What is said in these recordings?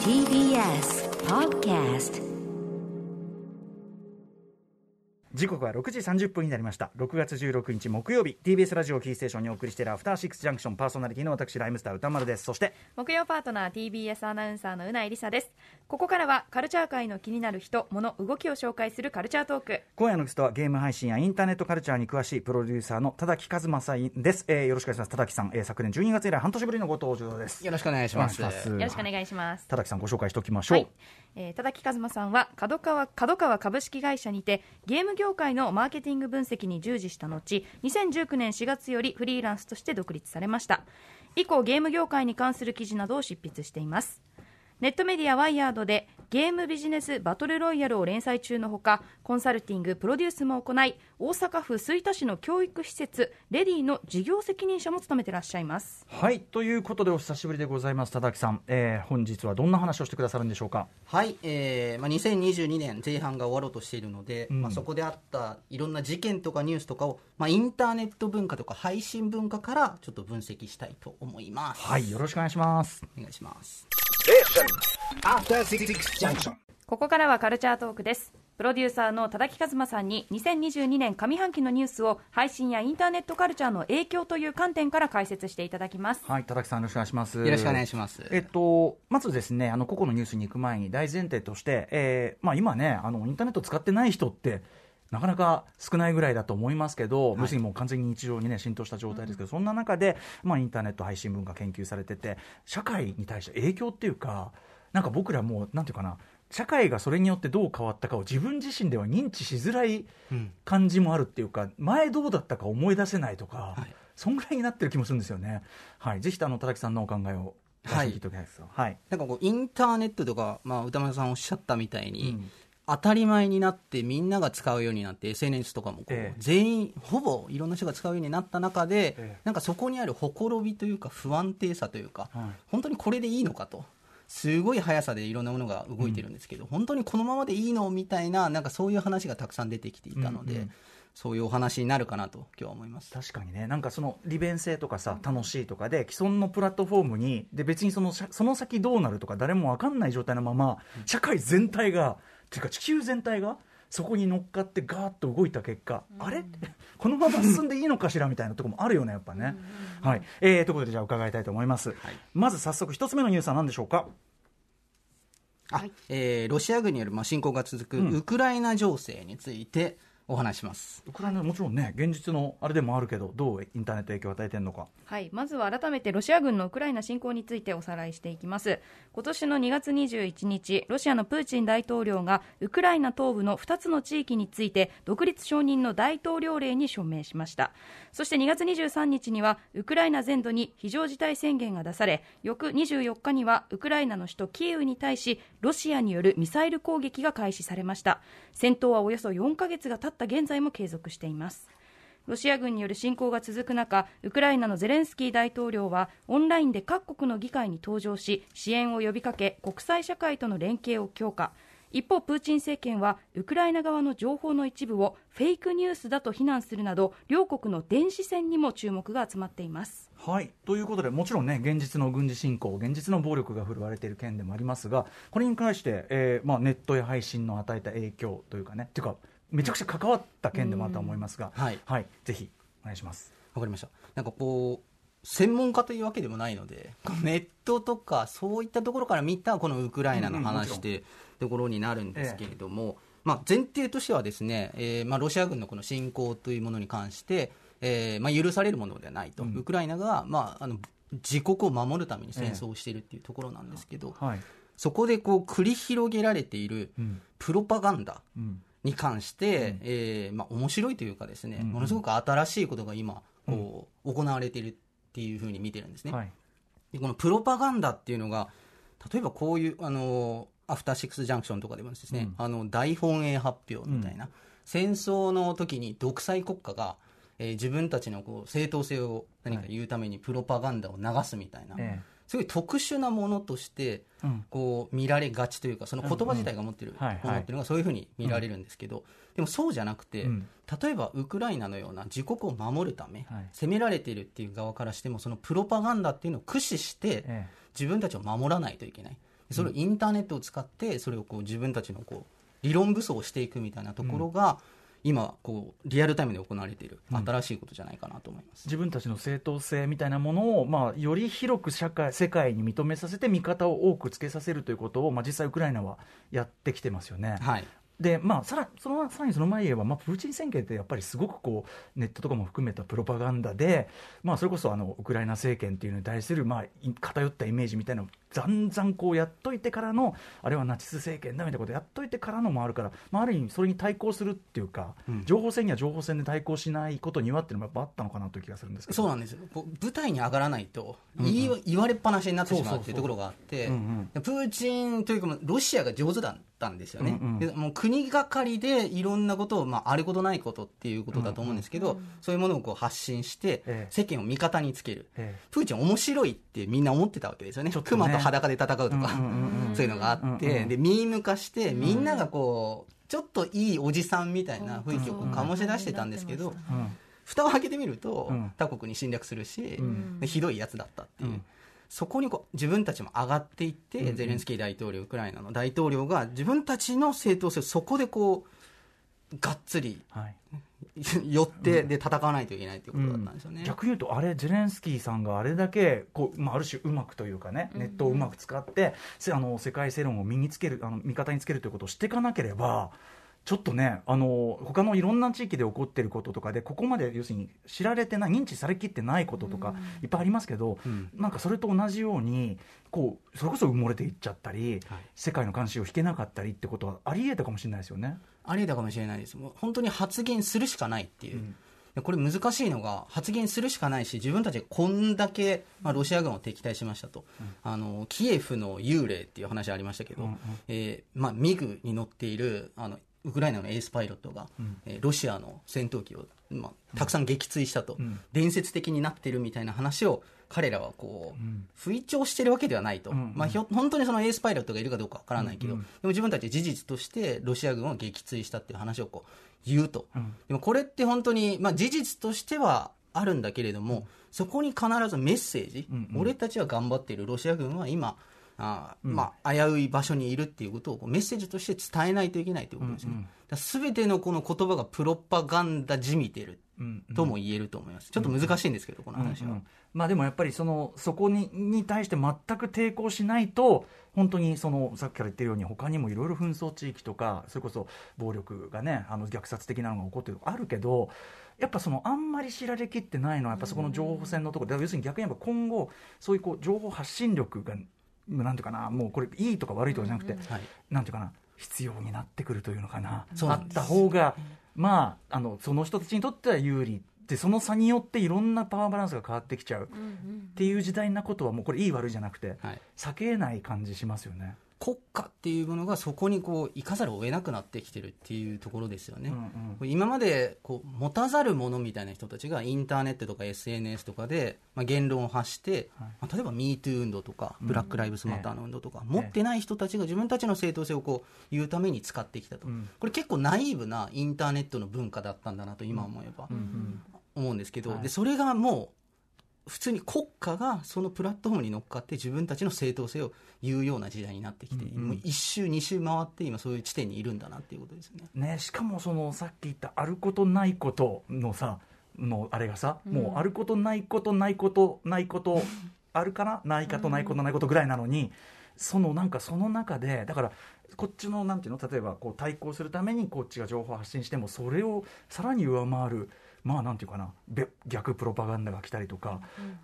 TBS Podcast。時刻は6時30分になりました。6月16日木曜日、 TBS ラジオキーステーションにお送りしているアフターシックスジャンクション、パーソナリティの私ライムスター歌丸です。そして木曜パートナー TBS アナウンサーのうないりさです。ここからはカルチャー界の気になる人物動きを紹介するカルチャートーク。今夜のゲストはゲーム配信やインターネットカルチャーに詳しいプロデューサーの田崎和正です。よろしくお願いします。田崎さん、昨年12月以来半年ぶりのご登場です。よろしくお願いします。よろしくお願いします。田崎さんご紹介しておきましょう。はい。田崎和正さんは角川株式会社にてゲーム業界のマーケティング分析に従事した後、2019年4月よりフリーランスとして独立されました。以降ゲーム業界に関する記事などを執筆しています。ネットメディアワイヤードでゲームビジネスバトルロイヤルを連載中のほか、コンサルティングプロデュースも行い、大阪府吹田市の教育施設レディの事業責任者も務めてらっしゃいます。はい。ということでお久しぶりでございます。田崎さん、本日はどんな話をしてくださるんでしょうか。はい。2022年前半が終わろうとしているので、そこであったいろんな事件とかニュースとかを、インターネット文化とか配信文化からちょっと分析したいと思います。はい。よろしくお願いします。お願いします。ここからはカルチャートークです。プロデューサーの田崎和真さんに2022年上半期のニュースを配信やインターネットカルチャーの影響という観点から解説していただきます。はい。田崎さんよろしくお願いします。よろしくお願いします。まずですね、個々のニュースに行く前に大前提として、今ねインターネット使ってない人ってなかなか少ないぐらいだと思いますけど、別にもう完全に日常に、浸透した状態ですけど、そんな中で、インターネット配信文化研究されてて、社会に対して影響っていうか、なんか僕らもうなんていうかな、社会がそれによってどう変わったかを自分自身では認知しづらい感じもあるっていうか、前どうだったか思い出せないとか、そんぐらいになってる気もするんですよね。はい。ぜひ田崎さんのお考えを。はい。聞いておきたいですよ。はい。なんかこうインターネットとか、歌丸さんおっしゃったみたいに。当たり前になってみんなが使うようになって SNS とかもこう、全員ほぼいろんな人が使うようになった中で、なんかそこにあるほころびというか不安定さというか、本当にこれでいいのかと、すごい速さでいろんなものが動いてるんですけど、本当にこのままでいいのみたいな、なんかそういう話がたくさん出てきていたので、そういうお話になるかなと今日は思います。確かにね、なんかその利便性とかさ、楽しいとかで既存のプラットフォームにで別にその先どうなるとか誰も分かんない状態のまま、社会全体がというか地球全体がそこに乗っかってガーッと動いた結果、あれこのまま進んでいいのかしらみたいなところもあるよね、やっぱね。はい。ということでじゃあ伺いたいと思います。はい。まず早速一つ目のニュースは何でしょうか。はい。ロシア軍による侵攻が続くウクライナ情勢についてお話します。ウクライナもちろんね、現実のあれでもあるけど、どうインターネット影響を与えているのか。はい。まずは改めてロシア軍のウクライナ侵攻についておさらいしていきます。今年の2月21日ロシアのプーチン大統領がウクライナ東部の2つの地域について独立承認の大統領令に署名しました。そして2月23日にはウクライナ全土に非常事態宣言が出され、翌24日にはウクライナの首都キーウに対しロシアによるミサイル攻撃が開始されました。戦闘はおよそ4ヶ月が経って現在も継続しています。ロシア軍による侵攻が続く中、ウクライナのゼレンスキー大統領はオンラインで各国の議会に登場し、支援を呼びかけ国際社会との連携を強化。一方プーチン政権はウクライナ側の情報の一部をフェイクニュースだと非難するなど、両国の電子戦にも注目が集まっています。はい。ということでもちろんね、現実の軍事侵攻、現実の暴力が振るわれている件でもありますが、これに関して、ネットや配信の与えた影響というかね、めちゃくちゃ関わった件でもあったと思いますが、はい、ぜひお願いします。わかりました。なんかこう専門家というわけでもないので、ネットとかそういったところから見たこのウクライナの話ってところになるんですけれども、前提としてはですね、ロシア軍のこの侵攻というものに関して、許されるものではないと、ウクライナが、自国を守るために戦争をしているっていうところなんですけど、そこでこう繰り広げられているプロパガンダ、に関して、面白いというかですね、ものすごく新しいことが今こう行われているっていうふうに見てるんですね。でこのプロパガンダっていうのが、例えばこういうアフターシックスジャンクションとかでもですね、大本営発表みたいな、戦争の時に独裁国家が、自分たちのこう正当性を何か言うためにプロパガンダを流すみたいな、すごい特殊なものとしてこう見られがちというか、その言葉自体が持ってるものっていうのがそういうふうに見られるんですけど、でもそうじゃなくて、例えばウクライナのような自国を守るため攻められているっていう側からしても、そのプロパガンダっていうのを駆使して自分たちを守らないといけない、それをインターネットを使ってそれをこう自分たちのこう理論武装をしていくみたいなところが今こうリアルタイムで行われている新しいことじゃないかなと思います。自分たちの正当性みたいなものを、より広く世界に認めさせて味方を多くつけさせるということを、実際ウクライナはやってきてますよね。はい。でさらにその前へは、プーチン政権ってやっぱりすごくこうネットとかも含めたプロパガンダで、それこそウクライナ政権っていうのに対する、偏ったイメージみたいなのをざんざんこうやっといてからの、あれはナチス政権だみたいなことをやっといてからのもあるから、ある意味それに対抗するっていうか、情報戦には情報戦で対抗しないことにはっていうのもやっぱあったのかなという気がするんですけど。そうなんですよ。舞台に上がらないと言われっぱなしになってしまうっていうところがあって、プーチンというかロシアが上手だったんですよね。でもう国がかりでいろんなことを、あることないことっていうことだと思うんですけど、そういうものをこう発信して世間を味方につける、プーチン面白いってみんな思ってたわけですよね。熊と裸で戦うとか、そういうのがあって、でミーム化してみんながこうちょっといいおじさんみたいな雰囲気を醸し出してたんですけど、蓋を開けてみると、他国に侵略するし、ひどいやつだったっていう、そこにこう自分たちも上がっていって、ゼレンスキー大統領、ウクライナの大統領が自分たちの正当性をそこでこうがっつり、寄ってで戦わないといけないということだったんですよね。逆に言うと、ゼレンスキーさんがあれだけこう、ある種うまくというかね、ネットをうまく使って、世界世論を身につける、味方につけるということをしていかなければ、ちょっとね、他のいろんな地域で起こっていることとかで、ここまで要するに知られてない、認知されきってないこととかいっぱいありますけど、なんかそれと同じようにこうそれこそ埋もれていっちゃったり、世界の関心を引けなかったりってことはあり得たかもしれないですよね。あり得たかもしれないです。もう本当に発言するしかないっていう、これ難しいのが、発言するしかないし、自分たちがこんだけ、ロシア軍を敵対しましたと、キエフの幽霊っていう話ありましたけど、ミグに乗っているウクライナのエースパイロットが、ロシアの戦闘機を、たくさん撃墜したと、伝説的になってるみたいな話を彼らはこう、吹聴してるわけではないと、本当にそのエースパイロットがいるかどうかわからないけど、でも自分たち事実としてロシア軍を撃墜したっていう話をこう言うと、でもこれって本当に、事実としてはあるんだけれども、そこに必ずメッセージ、俺たちは頑張っている、ロシア軍は今危うい場所にいるっていうことをこうメッセージとして伝えないといけないということですね。すべてのこの言葉がプロパガンダじみてるとも言えると思います。ちょっと難しいんですけど、この話は。でもやっぱりそこに対して全く抵抗しないと、本当にさっきから言ってるように他にもいろいろ紛争地域とか、それこそ暴力がね、虐殺的なのが起こってるのあるけど、やっぱあんまり知られきってないのはやっぱそこの情報戦のところで、要するに逆にやっぱ今後そういうこう情報発信力がなんていうかな、もうこれいいとか悪いとかじゃなくて、なんていうかな、必要になってくるというのかな、あった方が、その人たちにとっては有利で、その差によっていろんなパワーバランスが変わってきちゃうっていう時代なことは、もうこれいい悪いじゃなくて、避けない感じしますよね。国家っていうものがそこにこう生かざるを得なくなってきてるっていうところですよね。今までこう持たざるものみたいな人たちがインターネットとか SNS とかで言論を発して、例えば MeToo 運動とかブラックライブスマターの運動とか、持ってない人たちが自分たちの正当性をこう言うために使ってきたと、これ結構ナイーブなインターネットの文化だったんだなと今思えば思うんですけど、でそれがもう普通に国家がそのプラットフォームに乗っかって自分たちの正当性を言うような時代になってきて、もう1周2周回って今そういう地点にいるんだなっていうことですね。しかもさっき言ったあることないことのあれがもうあることないことないことないことあるからないかとないことないことぐらいなのに、なんかその中でだからこっちのなんていうの、例えばこう対抗するためにこっちが情報発信してもそれをさらに上回る、なんていうかな、逆プロパガンダが来たりとか、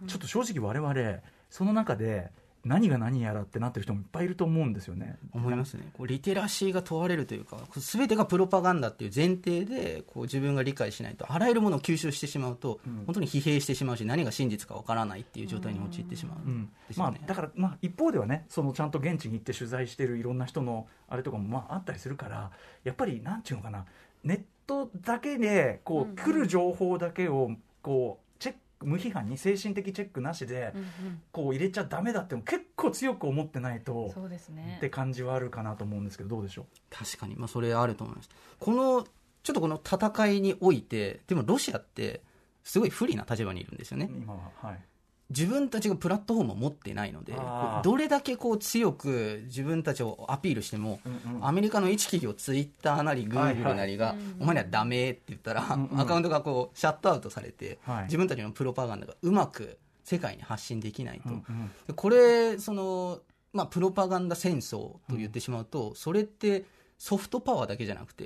ちょっと正直我々その中で何が何やらってなってる人もいっぱいいると思うんですよね。思いますね。こうリテラシーが問われるというか、全てがプロパガンダっていう前提でこう自分が理解しないと、あらゆるものを吸収してしまうと、本当に疲弊してしまうし、何が真実かわからないっていう状態に陥ってしまうんですよね。だから一方ではね、ちゃんと現地に行って取材してるいろんな人のあれとかもあったりするから、やっぱりなんていうのかな、ネットだけでこう来る情報だけをこうチェッ無批判に精神的チェックなしでこう入れちゃダメだっても結構強く思ってないとそうですねって感じはあるかなと思うんですけど、どうでしょう。確かに、まあ、それあると思います。このちょっとこの戦いにおいてでもロシアってすごい不利な立場にいるんですよね今は、はい、自分たちがプラットフォームを持ってないのでどれだけこう強く自分たちをアピールしても、うんうん、アメリカの一企業ツイッターなりグーグルなりが、はいはい、お前らダメって言ったら、うんうん、アカウントがこうシャットアウトされて、はい、自分たちのプロパガンダがうまく世界に発信できないと、うんうん、でこれその、まあ、プロパガンダ戦争と言ってしまうと、うん、それってソフトパワーだけじゃなくて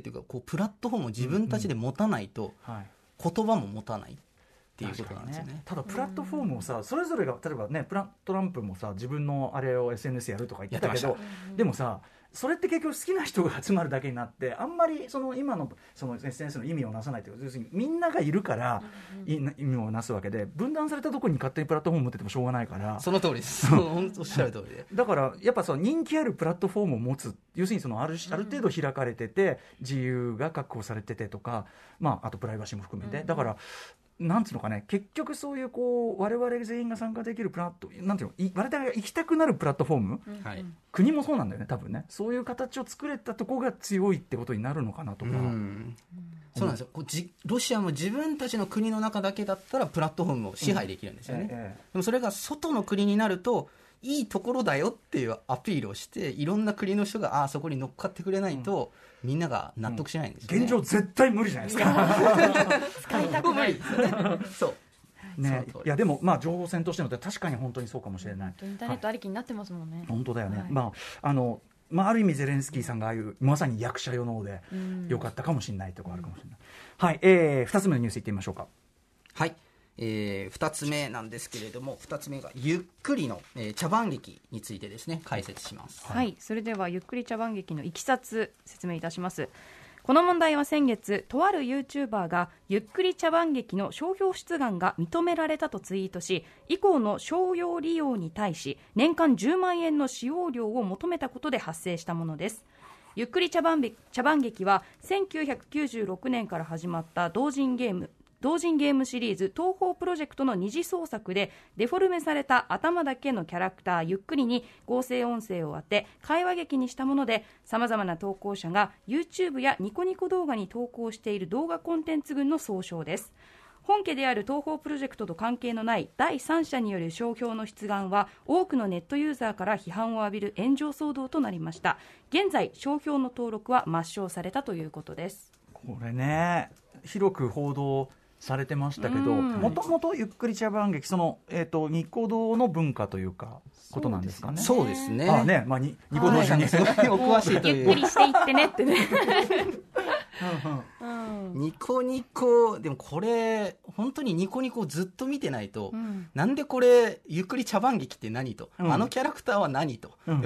というかこうプラットフォームを自分たちで持たないと言葉も持たないっていうことなんですよ ね。ただプラットフォームをさそれぞれが例えばねトランプもさ自分のあれを SNS やるとか言ってたけどでもさそれって結局好きな人が集まるだけになってあんまりその今 の SNS の意味をなさないというか要するにみんながいるから意味をなすわけで分断されたところに勝手にプラットフォーム持っててもしょうがないからその通りですおっしゃる通りでだからやっぱその人気あるプラットフォームを持つ要するにそのある程度開かれてて自由が確保されててとか、まあ、あとプライバシーも含めてだからなんつうのかね結局そういうこう我々全員が参加できるプラットなんていうの我々が行きたくなるプラットフォーム、はい、国もそうなんだよね多分ねそういう形を作れたところが強いってことになるのかなとかうんそうなんですよこうロシアも自分たちの国の中だけだったらプラットフォームを支配できるんですよね、うんでもそれが外の国になるといいところだよっていうアピールをしていろんな国の人があそこに乗っかってくれないと、みんなが納得しないんですよね、現状絶対無理じゃないですか使いたくないですよねそうね、いやでもまあ情報戦としての確かに本当にそうかもしれないインターネットありきになってますもんね、はい、本当だよね、はいまあまあ、ある意味ゼレンスキーさんがああいうまさに役者世の方で良かったかもしれないところあるかもしれない、はい2つ目のニュースいってみましょうか。はい2つ目なんですけれども2つ目がゆっくりの、茶番劇についてですね解説します、はいはい、それではゆっくり茶番劇のいきさつ説明いたします。この問題は先月とある YouTuber がゆっくり茶番劇の商標出願が認められたとツイートし以降の商用利用に対し年間10万円の使用料を求めたことで発生したものです。ゆっくり茶番劇は1996年から始まった同人ゲームシリーズ東宝プロジェクトの二次創作でデフォルメされた頭だけのキャラクターゆっくりに合成音声を当て会話劇にしたものでさまざまな投稿者が YouTube やニコニコ動画に投稿している動画コンテンツ群の総称です。本家である東宝プロジェクトと関係のない第三者による商標の出願は多くのネットユーザーから批判を浴びる炎上騒動となりました。現在商標の登録は抹消されたということです。これね広く報道されてましたけどもともとゆっくり茶番劇その、ニコ動の文化というかことなんですかね。そうですねああね、まあ、ニコ動じゃねえすごいお詳しいというゆっくりしていってねってねうん、うん、ニコニコでもこれ本当にニコニコをずっと見てないと、うん、なんでこれゆっくり茶番劇って何と、うん、あのキャラクターは何と、うん、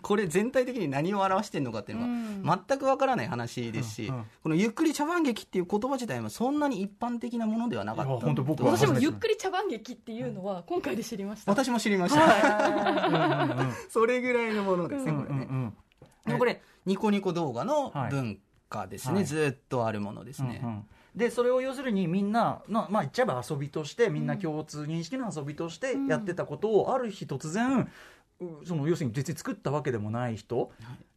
これ全体的に何を表してるのかっていうのが全くわからない話ですし、うんうんうん、このゆっくり茶番劇っていう言葉自体もそんなに一般的なものではなかった。私もゆっくり茶番劇っていうのは今回で知りました。私も知りましたそれぐらいのものですね、うん、これね、うんうんうん、これニコニコ動画の文化ですね、はい、ずっとあるものですね、うんうん、でそれを要するにみんな、まあ、言っちゃえば遊びとしてみんな共通認識の遊びとしてやってたことをある日突然その要するに別に作ったわけでもない人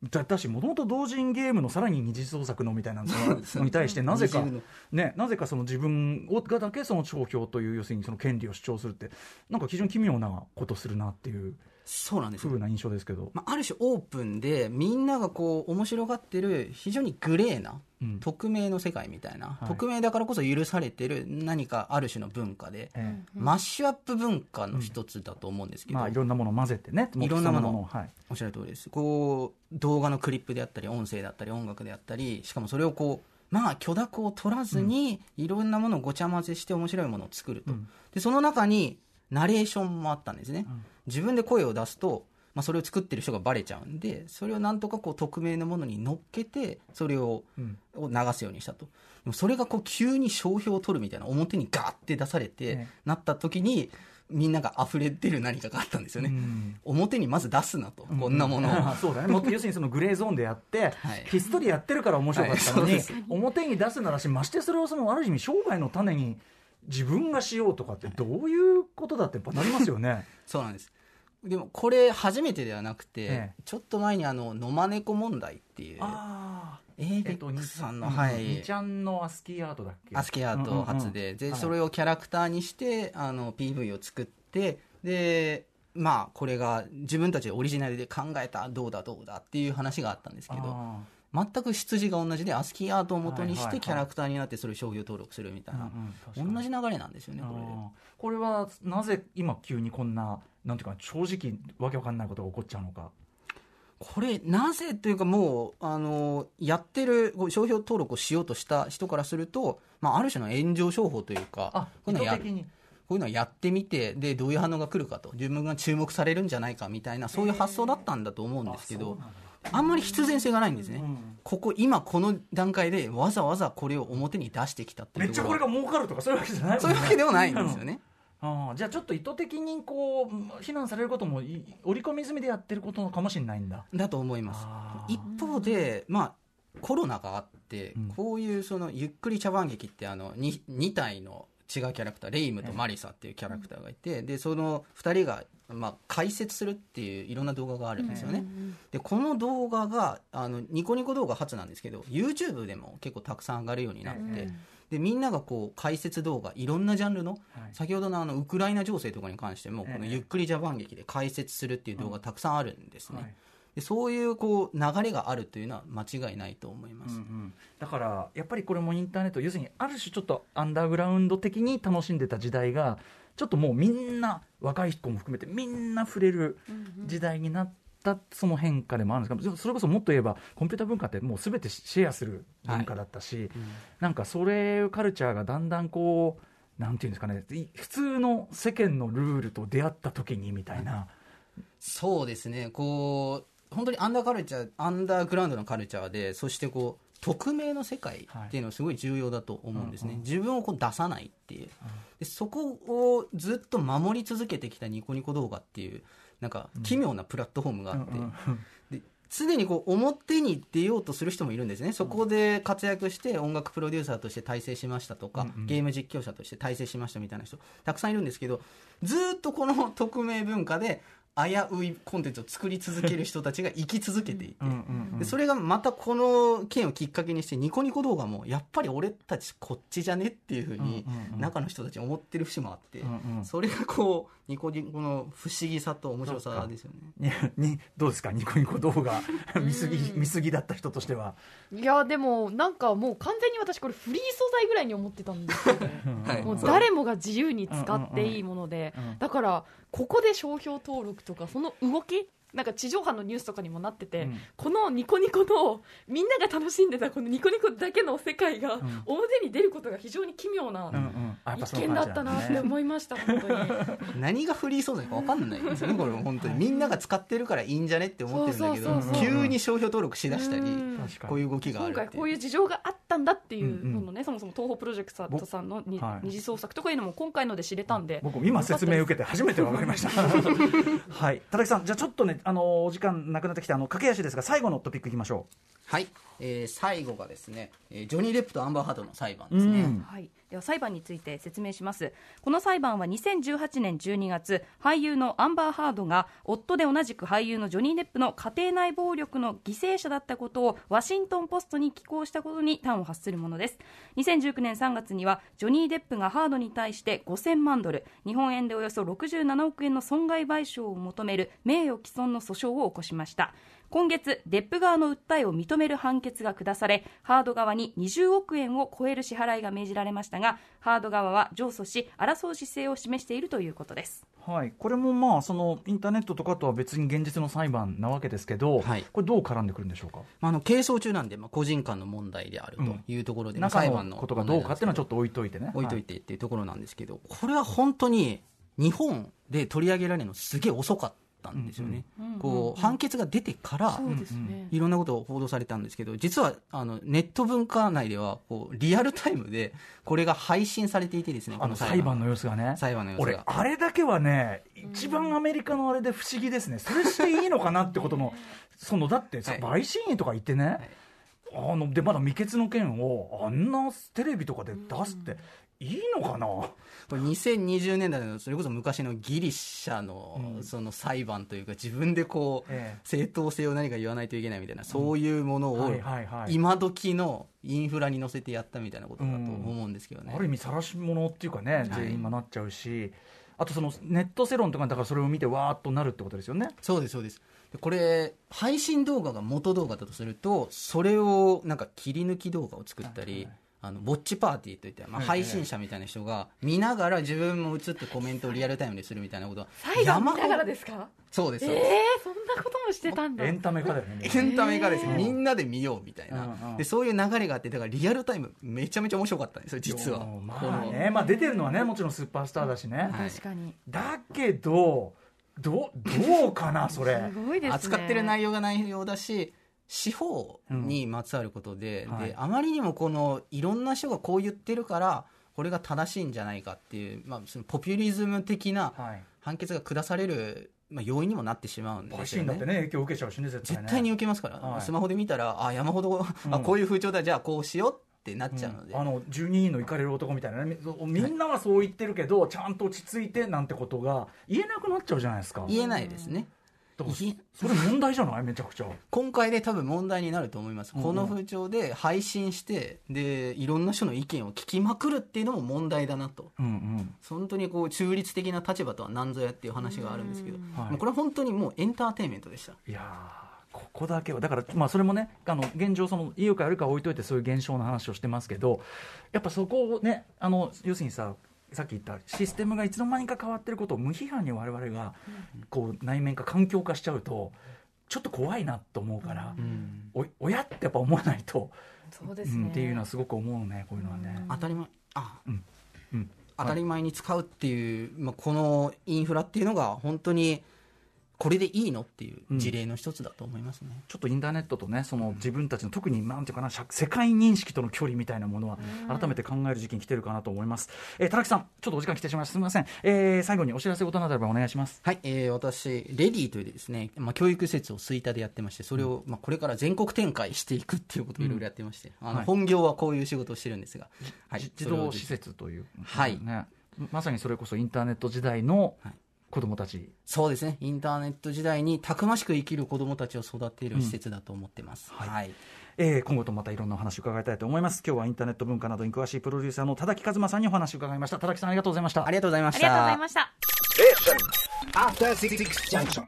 だしもともと同人ゲームのさらに二次創作のみたいなのに対してなぜか、ね、なぜかその自分がだけその商標という要するにその権利を主張するってなんか非常に奇妙なことするなっていうそうなんですよ。風な印象ですけど、まあ、ある種オープンでみんながこう面白がってる非常にグレーな、うん、匿名の世界みたいな、はい、匿名だからこそ許されてる何かある種の文化で、マッシュアップ文化の一つだと思うんですけど、うんまあ、いろんなものを混ぜてねいろんなものを、はい、おっしゃる通りです。こう動画のクリップであったり音声だったり音楽であったりしかもそれをこうまあ許諾を取らずに、うん、いろんなものをごちゃ混ぜして面白いものを作ると、うん、でその中にナレーションもあったんですね、うん、自分で声を出すと、まあ、それを作ってる人がバレちゃうんでそれをなんとかこう匿名のものに乗っけてそれを、流すようにしたと。でもそれがこう急に商標を取るみたいな表にガーって出されて、なった時にみんなが溢れてる何かがあったんですよね、うん、表にまず出すなと、うん、こんなものをそうだねもう要するにそのグレーゾーンでやって、はい、ひっそりやってるから面白かったのに、はいはい、表に出すならしましてそれをそのある意味商売の種に自分がしようとかってどういうことだってやっぱなりますよね。そうなんです。でもこれ初めてではなくて、ちょっと前に野間猫問題っていうABEXさんの2ちゃんのアスキーアートだっけ、アスキーアート発で、でそれをキャラクターにしてPV を作って、でまあこれが自分たちでオリジナルで考えたどうだっていう話があったんですけど、全く出自が同じでアスキーアートを元にしてキャラクターになってそれを商業登録するみたいな、同じ流れなんですよね。これはなぜ今急にこんな、なんていうか正直わけわかんないことが起こっちゃうのか。これなぜというか、もうやってる商標登録をしようとした人からすると、まあ、ある種の炎上商法というか、こういうのはやってみて、でどういう反応が来るかと、自分が注目されるんじゃないかみたいな、そういう発想だったんだと思うんですけど、あんまり必然性がないんですね、今この段階でわざわざこれを表に出してきたっていうところ、めっちゃこれが儲かるとかそういうわけじゃない、そういうわけではないんですよね。じゃあちょっと意図的にこう非難されることも織り込み済みでやってることかもしれないんだ、だと思います。一方で、まあ、コロナがあって、こういうそのゆっくり茶番劇って2体の違うキャラクター、レイムとマリサっていうキャラクターがいて、でその2人が、まあ、解説するっていういろんな動画があるんですよね。でこの動画がニコニコ動画初なんですけど YouTube でも結構たくさん上がるようになって、でみんながこう解説動画、いろんなジャンルの、先ほどのウクライナ情勢とかに関しても、このゆっくりジャパン劇で解説するっていう動画たくさんあるんですね。でそういう、こう流れがあるというのは間違いないと思います。だからやっぱりこれもインターネット、要するにある種ちょっとアンダーグラウンド的に楽しんでた時代が、ちょっともうみんな若い人も含めてみんな触れる時代になって、その変化でもあるんですけど、それこそもっと言えばコンピュータ文化ってもう全てシェアする文化だったし、なんかそれカルチャーがだんだんこう、なんていうんですかね、普通の世間のルールと出会った時にみたいな、そうですね、こう本当にアンダーグラウンドのカルチャーで、そしてこう匿名の世界っていうのはすごい重要だと思うんですね。自分をこう出さないっていう、でそこをずっと守り続けてきたニコニコ動画っていう、なんか奇妙なプラットフォームがあって、常にこう表に出ようとする人もいるんですね。そこで活躍して音楽プロデューサーとして大成しましたとか、ゲーム実況者として大成しましたみたいな人たくさんいるんですけど、ずっとこの匿名文化で危ういコンテンツを作り続ける人たちが生き続けていて、でそれがまたこの件をきっかけにして、ニコニコ動画もやっぱり俺たちこっちじゃねっていうふうに中の人たち思ってる節もあって、それがこうニコニコの不思議さと面白さですよね。どうですか、ニコニコ動画見過ぎだった人としては。いやでもなんかもう完全に私これフリー素材ぐらいに思ってたんですよね。もう誰もが自由に使っていいもので、だからここで商標登録とかその動き、なんか地上波のニュースとかにもなってて、このニコニコのみんなが楽しんでたこのニコニコだけの世界が表に出ることが非常に奇妙な一件だったなって思いました。本当に何がフリー素材か分かんないですよね、これ本当にみんなが使ってるからいいんじゃねって思ってるんだけど、急に商標登録しだしたり、こういう動きがある、今回こういう事情があったんだっていうのね、そもそも東宝プロジェクトさんの二次創作とかいうのも今回ので知れたんで、僕今説明受けて初めて分かりました。はい、田崎さん、じゃあちょっとね、お時間なくなってきた駆け足ですが、最後のトピックいきましょう。はい、最後がですね、ジョニー・デップとアンバー・ハードの裁判ですね。はい、では裁判について説明します。この裁判は2018年12月、俳優のアンバー・ハードが夫で同じく俳優のジョニー・デップの家庭内暴力の犠牲者だったことをワシントン・ポストに寄稿したことに端を発するものです。2019年3月にはジョニー・デップがハードに対して$5000万、日本円でおよそ67億円の損害賠償を求める名誉毀損の訴訟を起こしました。今月、デップ側の訴えを認める判決が下され、ハード側に20億円を超える支払いが命じられましたが、ハード側は上訴し、争う姿勢を示しているということです。はい、これもまあそのインターネットとかとは別に現実の裁判なわけですけど、これどう絡んでくるんでしょうか。係争中なんで、個人間の問題であるというところで、裁判のことがどうかっていうのはちょっと置いといてね、置いといてっていうところなんですけど、これは本当に日本で取り上げられるのすげえ遅かったんですよね。こう判決が出てからいろんなことを報道されたんですけど、実はネット文化内ではこうリアルタイムでこれが配信されていてですね、裁判の様子がね、俺あれだけはね、一番アメリカのあれで不思議ですね。それしていいのかなってことのそのだってさ、陪審員とか言ってね、でまだ未決の件をあんなテレビとかで出すって、いいのかな。これ2020年代のそれこそ昔のギリシャのその裁判というか、自分でこう正当性を何か言わないといけないみたいな、そういうものを今時のインフラに乗せてやったみたいなことだと思うんですけどね。ある意味晒し者っていうかね、全員がなっちゃうし、あとそのネット世論とかだから、それを見てわーっとなるってことですよね。そうですそうです。これ配信動画が元動画だとすると、それをなんか切り抜き動画を作ったり、ウォッチパーティーといって、まあ、配信者みたいな人が見ながら自分も映ってコメントをリアルタイムでするみたいなことは、最後見ながらですか。そうです、そんなこともしてたんだ。エンタメ化だよね。エンタメ化です、みんなで見ようみたいな、でそういう流れがあって、だからリアルタイムめちゃめちゃ面白かったんですよ実は。まあね、まあ、出てるのはね、もちろんスーパースターだしね、確かに。だけどどうかなそれ。すごいですね、扱ってる内容が内容だし、司法にまつわることで、であまりにもこのいろんな人がこう言ってるからこれが正しいんじゃないかっていう、まあ、そのポピュリズム的な判決が下される、まあ、要因にもなってしまうんですよね。配信だってね、影響受けちゃうしね、絶対に受けますから、スマホで見たら、あ山ほどこういう風潮だ、じゃあこうしようってなっちゃうので、12人のイカれる男みたいなね、みんなはそう言ってるけど、ちゃんと落ち着いてなんてことが言えなくなっちゃうじゃないですか。言えないですね。それ問題じゃない、めちゃくちゃ今回で多分問題になると思います、この風潮で配信してでいろんな人の意見を聞きまくるっていうのも問題だなと、本当にこう中立的な立場とは何ぞやっていう話があるんですけど、これは本当にもうエンターテインメントでした。いやー、ここだけはだから、まあ、それもね、現状そのいいか悪いか置いといて、そういう現象の話をしてますけど、やっぱそこをね、要するにさっき言ったシステムがいつの間にか変わってることを無批判に我々がこう内面化、環境化しちゃうとちょっと怖いなと思うから、親ってやっぱ思わないと。そうですね、っていうのはすごく思うね、こういうのはね。当たり前、当たり前に使うっていう、まあ、このインフラっていうのが本当にこれでいいのっていう事例の一つだと思いますね、ちょっとインターネットとね、その自分たちの特になんていうかな、世界認識との距離みたいなものは改めて考える時期に来てるかなと思います、田中さん、ちょっとお時間来てしまいました、すみません、最後にお知らせことなどあればお願いします。はい、私レディというですね、まあ、教育施設を吹田でやってまして、それをまあこれから全国展開していくっていうことをいろいろやってまして、本業はこういう仕事をしてるんですが、児童施設という、まさにそれこそインターネット時代の、子供たち。そうですね、インターネット時代にたくましく生きる子供たちを育てる施設だと思ってます、今後とまたいろんなお話を伺いたいと思います。今日はインターネット文化などに詳しいプロデューサーの田崎和馬さんにお話を伺いました。田崎さん、ありがとうございました。ありがとうございました。